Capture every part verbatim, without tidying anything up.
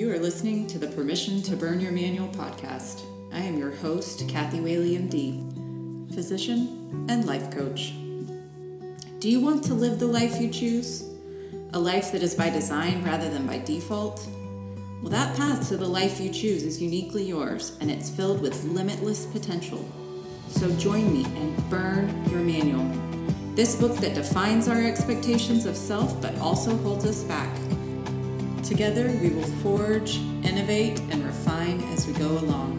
You are listening to the Permission to Burn Your Manual podcast. I am your host, Kathy Whaley, M D, physician and life coach. Do you want to live the life you choose? A life that is by design rather than by default? Well, that path to the life you choose is uniquely yours, and it's filled with limitless potential. So join me and burn your manual. This book that defines our expectations of self, but also holds us back. Together, we will forge, innovate, and refine as we go along.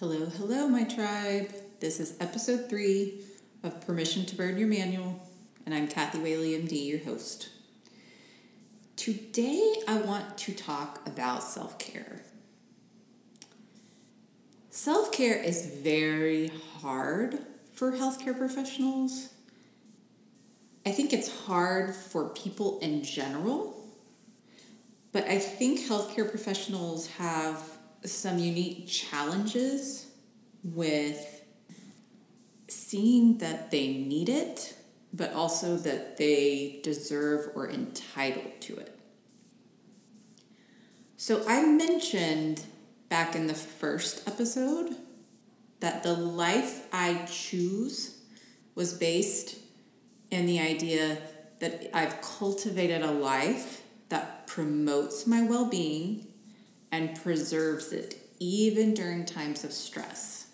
Hello, hello, my tribe. This is episode three of Permission to Burn Your Manual, and I'm Kathy Whaley, M D, your host. Today, I want to talk about self-care. Self-care is very hard for healthcare professionals. I think it's hard for people in general, but I think healthcare professionals have some unique challenges with seeing that they need it, but also that they deserve or entitled to it. So I mentioned back in the first episode that the life I choose was based and the idea that I've cultivated a life that promotes my well-being and preserves it, even during times of stress.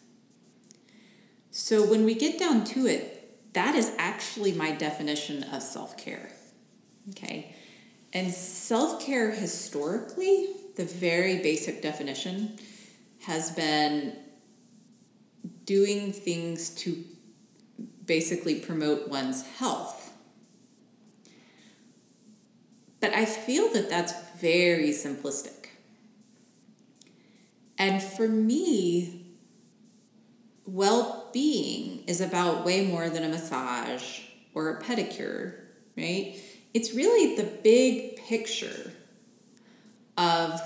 So when we get down to it, that is actually my definition of self-care. Okay? And self-care historically, the very basic definition, has been doing things to basically promote one's health. But I feel that that's very simplistic. And for me, well-being is about way more than a massage or a pedicure, right? It's really the big picture of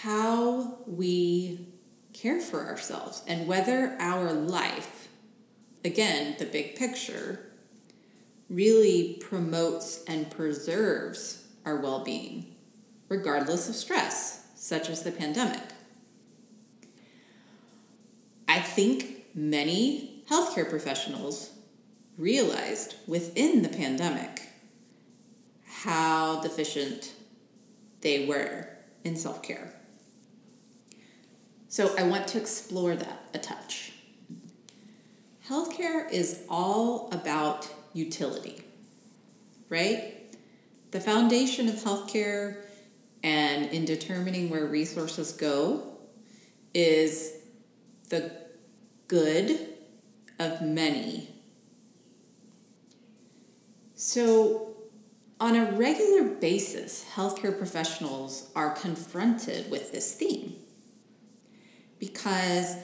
how we care for ourselves and whether our life, again, the big picture, really promotes and preserves our well-being, regardless of stress, such as the pandemic. I think many healthcare professionals realized within the pandemic how deficient they were in self-care. So I want to explore that a touch. Healthcare is all about utility, right? The foundation of healthcare and in determining where resources go is the good of many. So on a regular basis, healthcare professionals are confronted with this theme because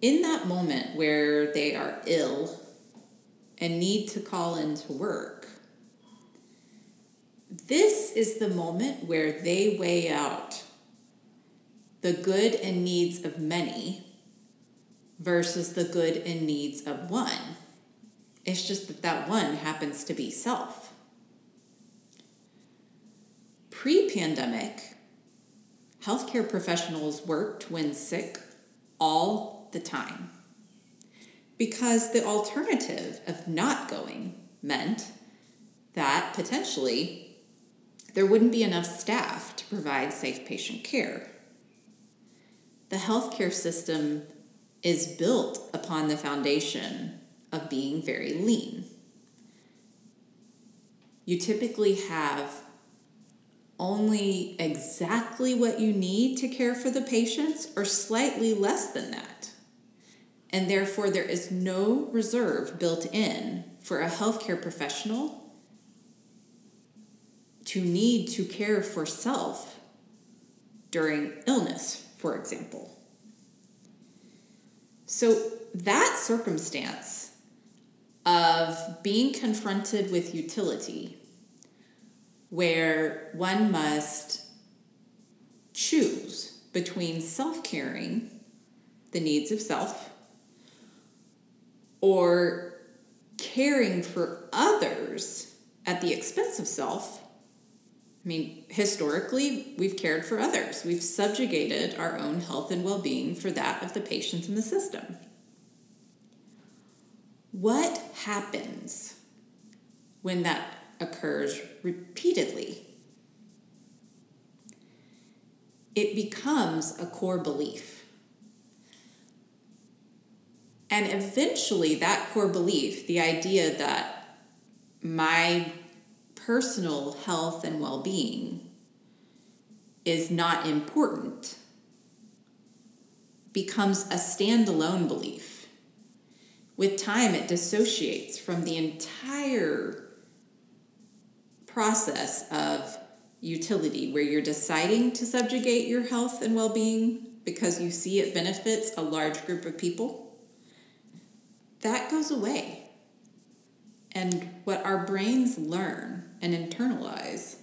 in that moment where they are ill and need to call into work, this is the moment where they weigh out the good and needs of many versus the good and needs of one. It's just that that one happens to be self. Pre-pandemic, healthcare professionals worked when sick all the time, because the alternative of not going meant that potentially there wouldn't be enough staff to provide safe patient care. The healthcare system is built upon the foundation of being very lean. You typically have only exactly what you need to care for the patients or slightly less than that. And therefore, there is no reserve built in for a healthcare professional to need to care for self during illness, for example. So that circumstance of being confronted with utility, where one must choose between self-caring, the needs of self, or caring for others at the expense of self, I mean, historically, we've cared for others. We've subjugated our own health and well-being for that of the patients in the system. What happens when that occurs repeatedly? It becomes a core belief. And eventually that core belief, the idea that my personal health and well-being is not important, becomes a standalone belief. With time, it dissociates from the entire process of utility, where you're deciding to subjugate your health and well-being because you see it benefits a large group of people. That goes away. And what our brains learn and internalize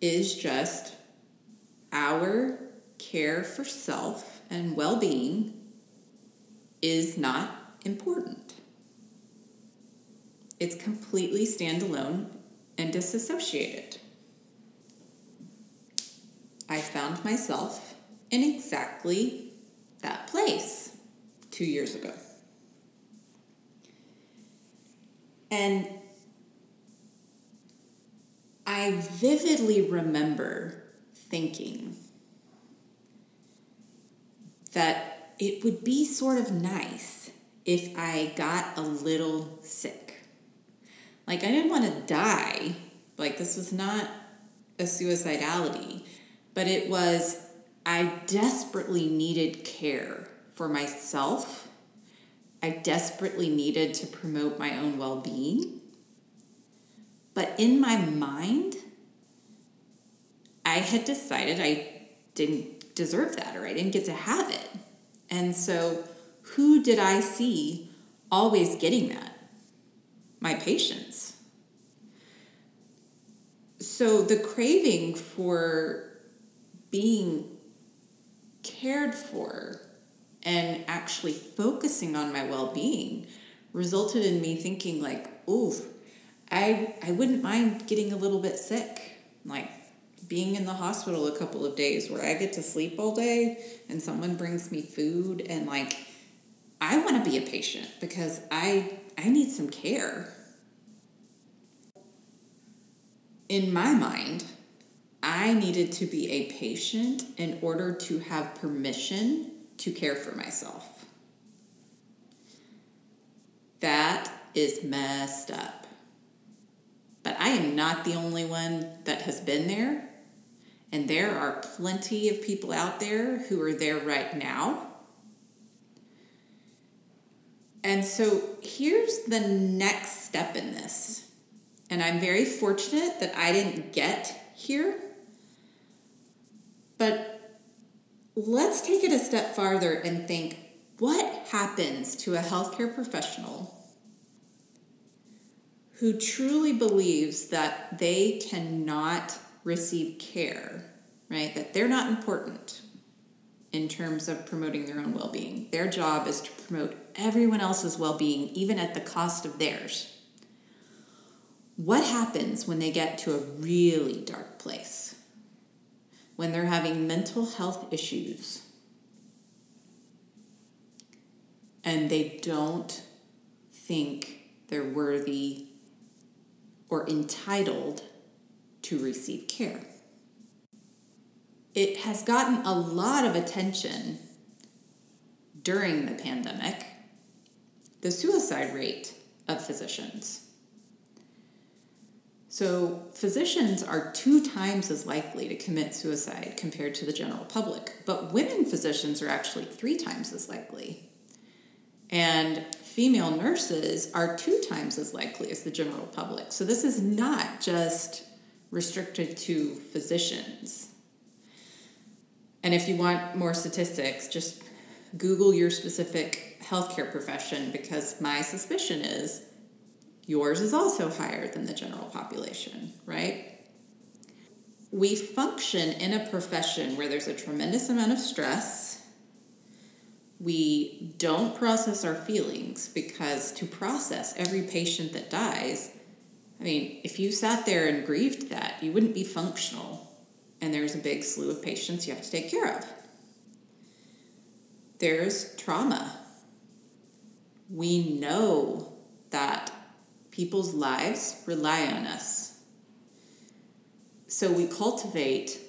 is just our care for self and well-being is not important. It's completely standalone and disassociated. I found myself in exactly that place two years ago. And I vividly remember thinking that it would be sort of nice if I got a little sick. Like, I didn't want to die. Like, this was not a suicidality, but it was, I desperately needed care for myself. I desperately needed to promote my own well-being. But in my mind, I had decided I didn't deserve that, or I didn't get to have it. And so who did I see always getting that? My patients. So the craving for being cared for and actually focusing on my well-being resulted in me thinking like, ooh, I I wouldn't mind getting a little bit sick, like being in the hospital a couple of days where I get to sleep all day and someone brings me food, and like, I want to be a patient because I I need some care. In my mind, I needed to be a patient in order to have permission to care for myself. That is messed up. But I am not the only one that has been there. And there are plenty of people out there who are there right now. And so here's the next step in this. And I'm very fortunate that I didn't get here. But let's take it a step farther and think, what happens to a healthcare professional who truly believes that they cannot receive care, right? That they're not important in terms of promoting their own well-being. Their job is to promote everyone else's well-being, even at the cost of theirs. What happens when they get to a really dark place? When they're having mental health issues and they don't think they're worthy or entitled to receive care. It has gotten a lot of attention during the pandemic, the suicide rate of physicians. So physicians are two times as likely to commit suicide compared to the general public, but women physicians are actually three times as likely. And female nurses are two times as likely as the general public. So this is not just restricted to physicians. And if you want more statistics, just Google your specific healthcare profession, because my suspicion is yours is also higher than the general population, right? We function in a profession where there's a tremendous amount of stress. We don't process our feelings, because to process every patient that dies I mean, if you sat there and grieved that, you wouldn't be functional. And there's a big slew of patients you have to take care of. There's trauma. We know that people's lives rely on us. So we cultivate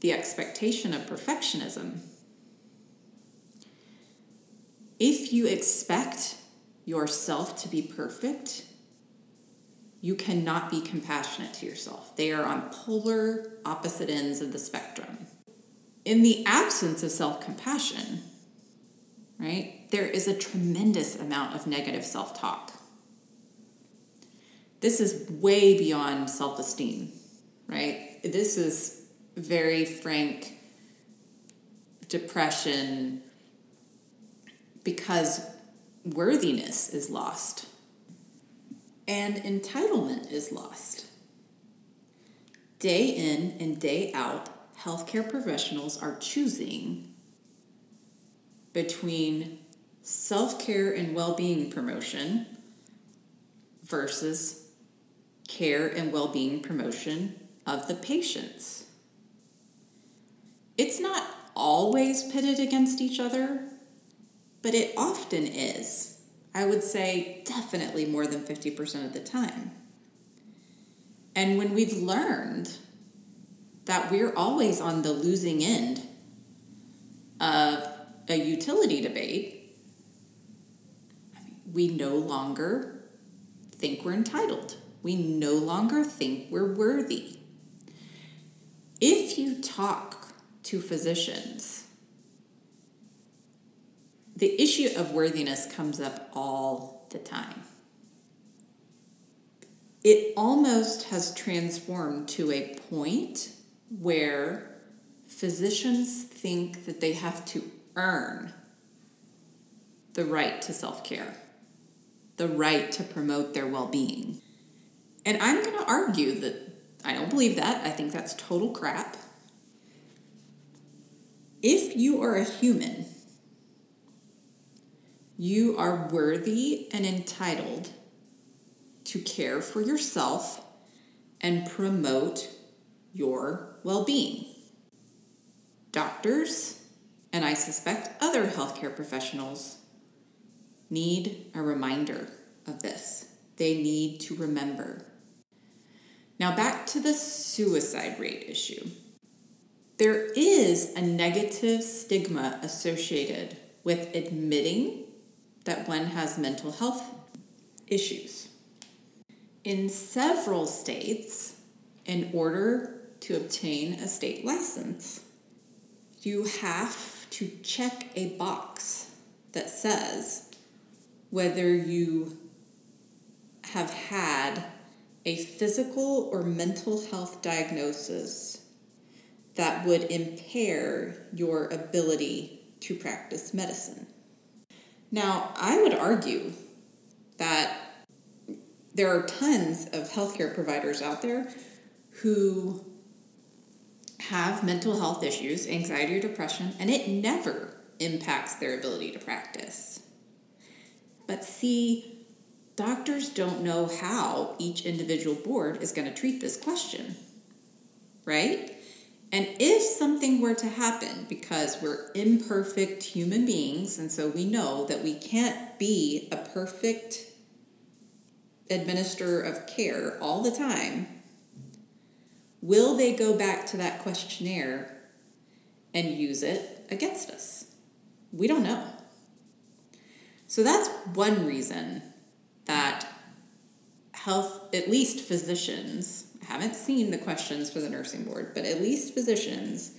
the expectation of perfectionism. If you expect yourself to be perfect, you cannot be compassionate to yourself. They are on polar opposite ends of the spectrum. In the absence of self-compassion, right, there is a tremendous amount of negative self-talk. This is way beyond self-esteem, right? This is very frank depression because worthiness is lost and entitlement is lost. Day in and day out, healthcare professionals are choosing between self-care and well-being promotion versus care and well-being promotion of the patients. It's not always pitted against each other, but it often is. I would say definitely more than fifty percent of the time. And when we've learned that we're always on the losing end of a utility debate, we no longer think we're entitled. We no longer think we're worthy. If you talk to physicians, the issue of worthiness comes up all the time. It almost has transformed to a point where physicians think that they have to earn the right to self-care, the right to promote their well-being. And I'm going to argue that I don't believe that. I think that's total crap. If you are a human, you are worthy and entitled to care for yourself and promote your well-being. Doctors, and I suspect other healthcare professionals, need a reminder of this. They need to remember. Now back to the suicide rate issue. There is a negative stigma associated with admitting that one has mental health issues. In several states, in order to obtain a state license, you have to check a box that says whether you have had a physical or mental health diagnosis that would impair your ability to practice medicine. Now, I would argue that there are tons of healthcare providers out there who have mental health issues, anxiety or depression, and it never impacts their ability to practice. But see, doctors don't know how each individual board is going to treat this question, right? And if something were to happen, because we're imperfect human beings, and so we know that we can't be a perfect administrator of care all the time, will they go back to that questionnaire and use it against us? We don't know. So that's one reason that health, at least physicians, I haven't seen the questions for the nursing board, but at least physicians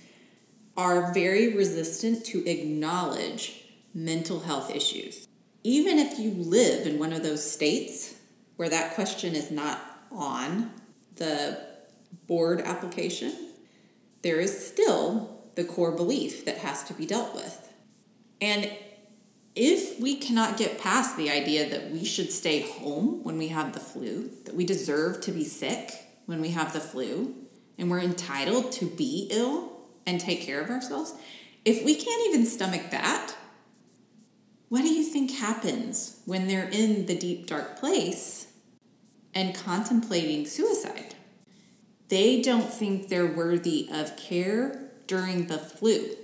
are very resistant to acknowledge mental health issues. Even if you live in one of those states where that question is not on the board application, there is still the core belief that has to be dealt with. And if we cannot get past the idea that we should stay home when we have the flu, that we deserve to be sick when we have the flu, and we're entitled to be ill and take care of ourselves, if we can't even stomach that, what do you think happens when they're in the deep, dark place and contemplating suicide. They don't think they're worthy of care during the flu.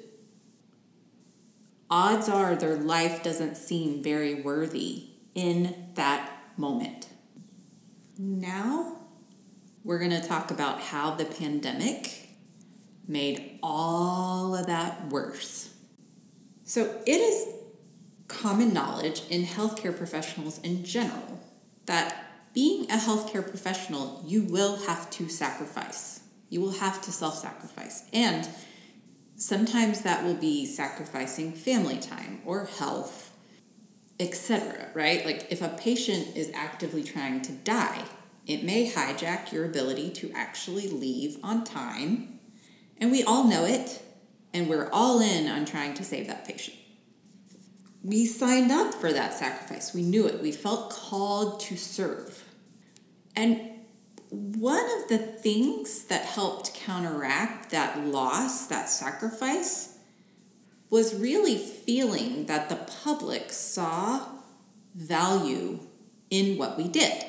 Odds are their life doesn't seem very worthy in that moment. Now, we're going to talk about how the pandemic made all of that worse. So it is common knowledge in healthcare professionals in general that being a healthcare professional, you will have to sacrifice. You will have to self-sacrifice. And sometimes that will be sacrificing family time or health, et cetera, right? Like if a patient is actively trying to die, it may hijack your ability to actually leave on time. And we all know it, and we're all in on trying to save that patient. We signed up for that sacrifice. We knew it. We felt called to serve. And one of the things that helped counteract that loss, that sacrifice, was really feeling that the public saw value in what we did.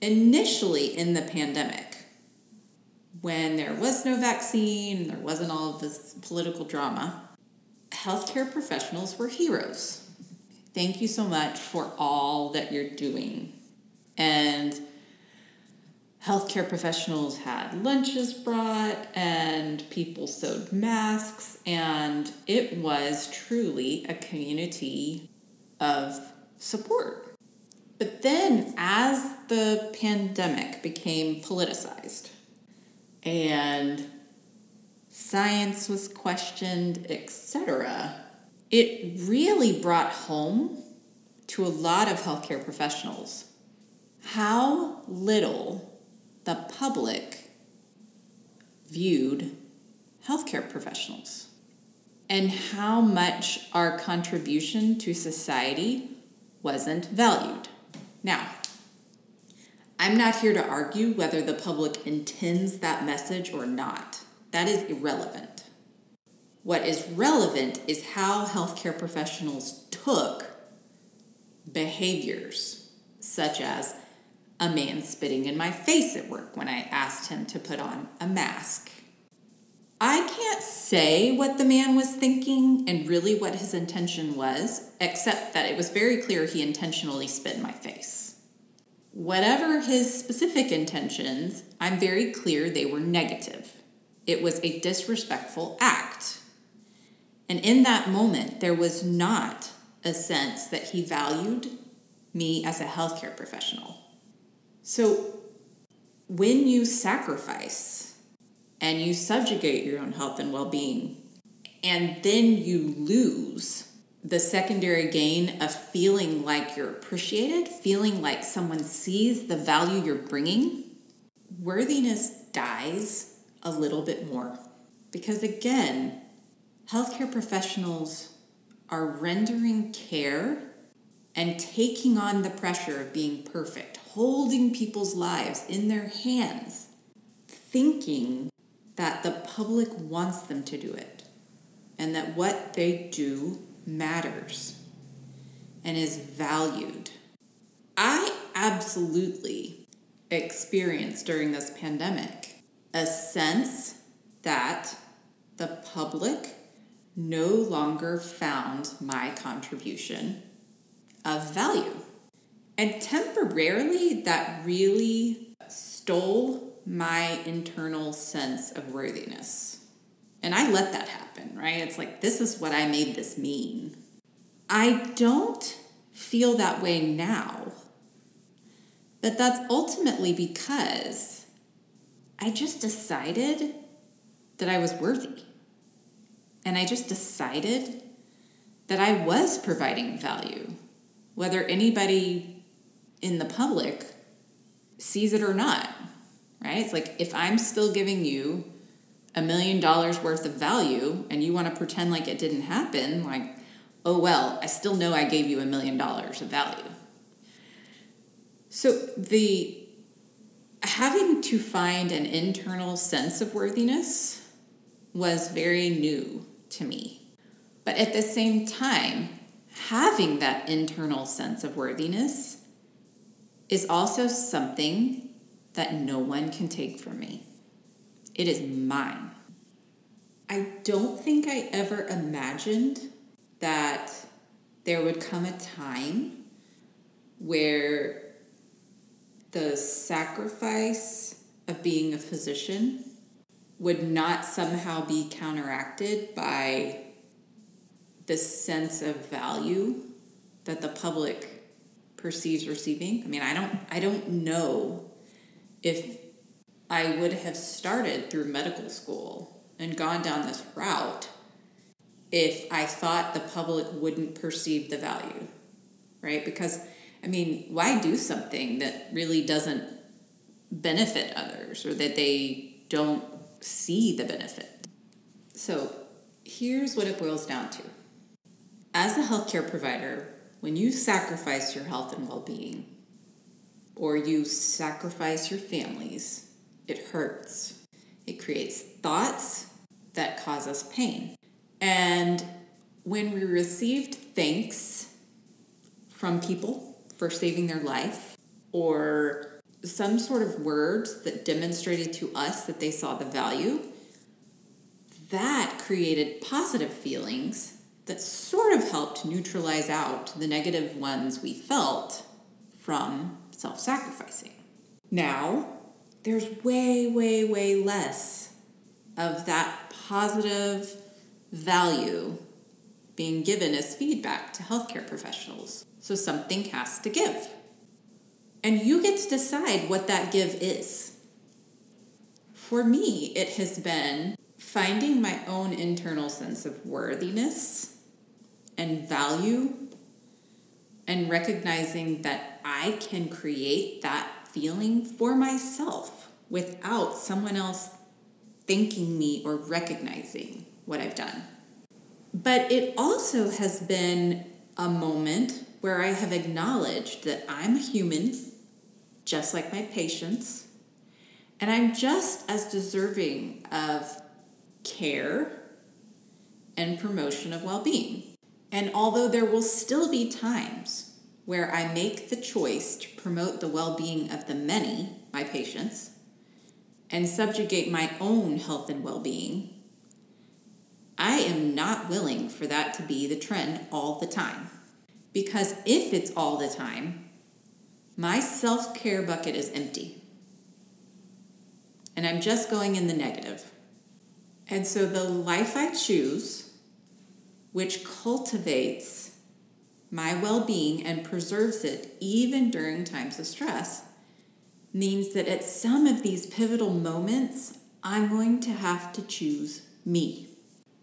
Initially in the pandemic, when there was no vaccine, there wasn't all of this political drama, healthcare professionals were heroes. Thank you so much for all that you're doing. And healthcare professionals had lunches brought and people sewed masks, and it was truly a community of support. But then as the pandemic became politicized and science was questioned, et cetera, it really brought home to a lot of healthcare professionals how little the public viewed healthcare professionals and how much our contribution to society wasn't valued. Now, I'm not here to argue whether the public intends that message or not. That is irrelevant. What is relevant is how healthcare professionals took behaviors such as a man spitting in my face at work when I asked him to put on a mask. I can't say what the man was thinking and really what his intention was, except that it was very clear he intentionally spit in my face. Whatever his specific intentions, I'm very clear they were negative. It was a disrespectful act. And in that moment, there was not a sense that he valued me as a healthcare professional. So when you sacrifice and you subjugate your own health and well-being, and then you lose the secondary gain of feeling like you're appreciated, feeling like someone sees the value you're bringing, worthiness dies a little bit more. Because again, healthcare professionals are rendering care and taking on the pressure of being perfect, holding people's lives in their hands, thinking that the public wants them to do it and that what they do matters and is valued. I absolutely experienced during this pandemic a sense that the public no longer found my contribution of value. And temporarily, that really stole my internal sense of worthiness. And I let that happen, right? It's like, this is what I made this mean. I don't feel that way now, but that's ultimately because I just decided that I was worthy. And I just decided that I was providing value, whether anybody in the public sees it or not, right? It's like, if I'm still giving you a million dollars worth of value and you want to pretend like it didn't happen, like, oh, well, I still know I gave you a million dollars of value. So the having to find an internal sense of worthiness was very new to me. But at the same time, having that internal sense of worthiness is also something that no one can take from me. It is mine. I don't think I ever imagined that there would come a time where the sacrifice of being a physician would not somehow be counteracted by the sense of value that the public perceives receiving. I mean, I don't, I don't know if I would have started through medical school and gone down this route if I thought the public wouldn't perceive the value, right? Because, I mean, why do something that really doesn't benefit others or that they don't see the benefit? So here's what it boils down to. As a healthcare provider, when you sacrifice your health and well-being, or you sacrifice your families, it hurts. It creates thoughts that cause us pain. And when we received thanks from people for saving their life, or some sort of words that demonstrated to us that they saw the value, that created positive feelings that sort of helped neutralize out the negative ones we felt from self-sacrificing. Now, there's way, way, way less of that positive value being given as feedback to healthcare professionals. So something has to give. And you get to decide what that give is. For me, it has been finding my own internal sense of worthiness and value and recognizing that I can create that feeling for myself without someone else thanking me or recognizing what I've done. But it also has been a moment where I have acknowledged that I'm a human, just like my patients, and I'm just as deserving of care and promotion of well-being. And although there will still be times where I make the choice to promote the well-being of the many, my patients, and subjugate my own health and well-being, I am not willing for that to be the trend all the time. Because if it's all the time, my self-care bucket is empty. And I'm just going in the negative. And so the life I choose, which cultivates my well-being and preserves it even during times of stress, means that at some of these pivotal moments, I'm going to have to choose me.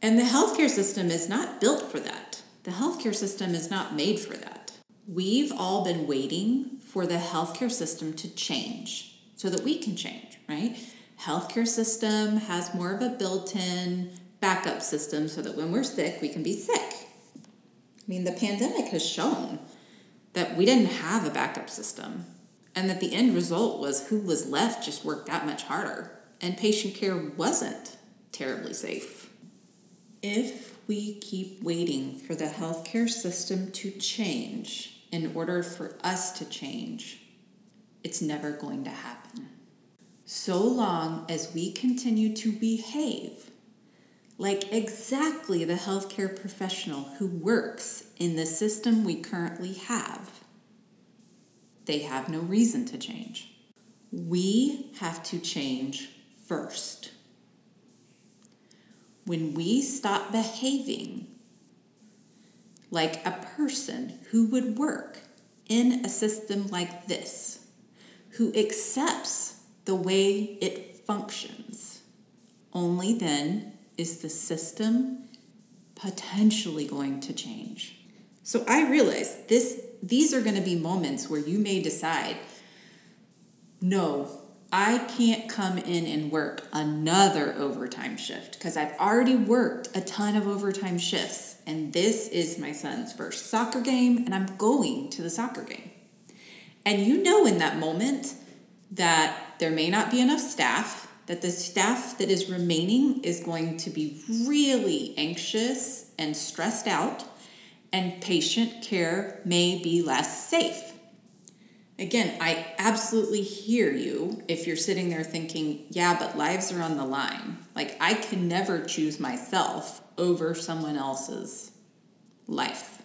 And the healthcare system is not built for that. The healthcare system is not made for that. We've all been waiting for the healthcare system to change so that we can change, right? Healthcare system has more of a built-in backup system so that when we're sick, we can be sick. I mean, the pandemic has shown that we didn't have a backup system and that the end result was who was left just worked that much harder and patient care wasn't terribly safe. If we keep waiting for the healthcare system to change in order for us to change, it's never going to happen. So long as we continue to behave like exactly the healthcare professional who works in the system we currently have, they have no reason to change. We have to change first. When we stop behaving like a person who would work in a system like this, who accepts the way it functions, only then is the system potentially going to change. So I realize this, these are going to be moments where you may decide, no, I can't come in and work another overtime shift because I've already worked a ton of overtime shifts and this is my son's first soccer game and I'm going to the soccer game. And you know in that moment that there may not be enough staff, that the staff that is remaining is going to be really anxious and stressed out, and patient care may be less safe. Again, I absolutely hear you if you're sitting there thinking, yeah, but lives are on the line. Like, I can never choose myself over someone else's life.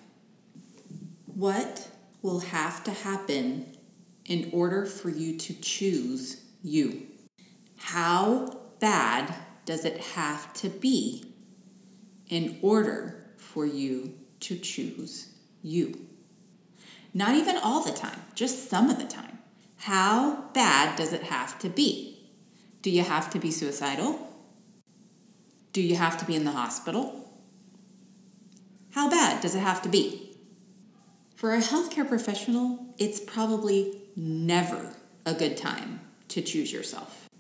What will have to happen in order for you to choose you? How bad does it have to be in order for you to choose you? Not even all the time, just some of the time. How bad does it have to be? Do you have to be suicidal? Do you have to be in the hospital? How bad does it have to be? For a healthcare professional, it's probably never a good time to choose yourself.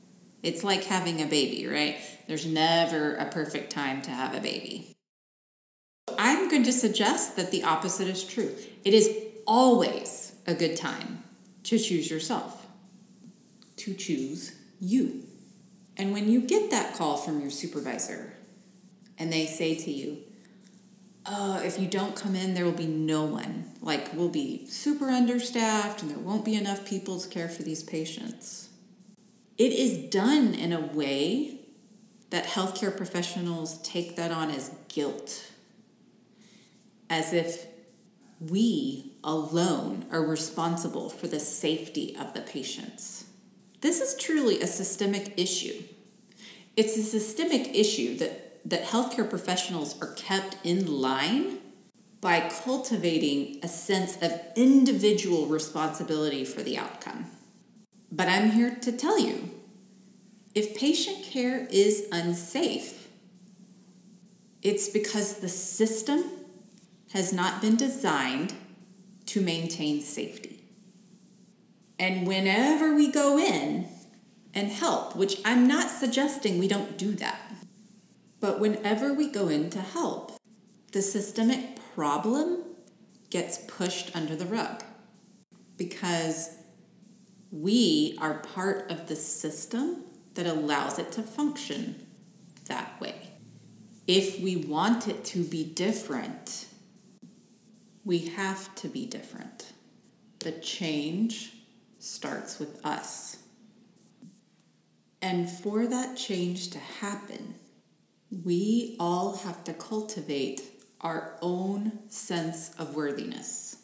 It's like having a baby, right? There's never a perfect time to have a baby. I'm going to suggest that the opposite is true. It is always a good time to choose yourself, to choose you. And when you get that call from your supervisor and they say to you, oh, if you don't come in, there will be no one. Like, we'll be super understaffed and there won't be enough people to care for these patients. It is done in a way that healthcare professionals take that on as guilt, as if we alone are responsible for the safety of the patients. This is truly a systemic issue. It's a systemic issue that, that healthcare professionals are kept in line by cultivating a sense of individual responsibility for the outcome. But I'm here to tell you, if patient care is unsafe, it's because the system has not been designed to maintain safety. And whenever we go in and help, which I'm not suggesting we don't do that, but whenever we go in to help, the systemic problem gets pushed under the rug because we are part of the system that allows it to function that way. If we want it to be different, we have to be different. The change starts with us. And for that change to happen, we all have to cultivate our own sense of worthiness,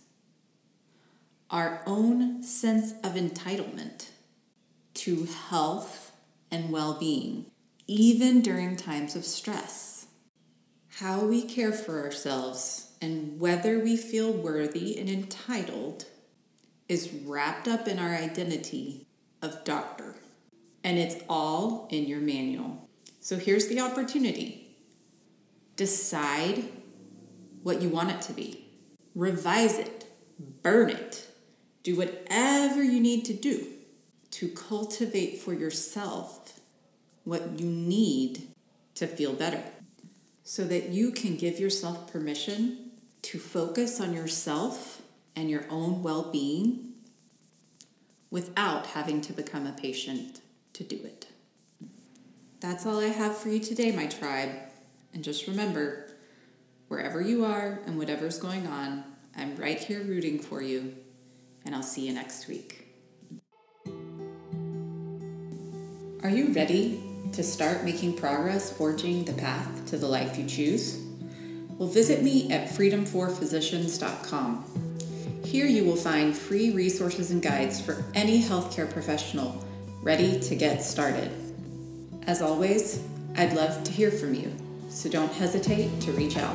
our own sense of entitlement to health and well-being, even during times of stress. How we care for ourselves and whether we feel worthy and entitled is wrapped up in our identity of doctor. And it's all in your manual. So here's the opportunity. Decide what you want it to be. Revise it. Burn it. Do whatever you need to do to cultivate for yourself what you need to feel better, so that you can give yourself permission to focus on yourself and your own well-being without having to become a patient to do it. That's all I have for you today, my tribe. And just remember, wherever you are and whatever's going on, I'm right here rooting for you, and I'll see you next week. Are you ready to start making progress forging the path to the life you choose? Well, visit me at freedom for physicians dot com. Here you will find free resources and guides for any healthcare professional ready to get started. As always, I'd love to hear from you, so don't hesitate to reach out.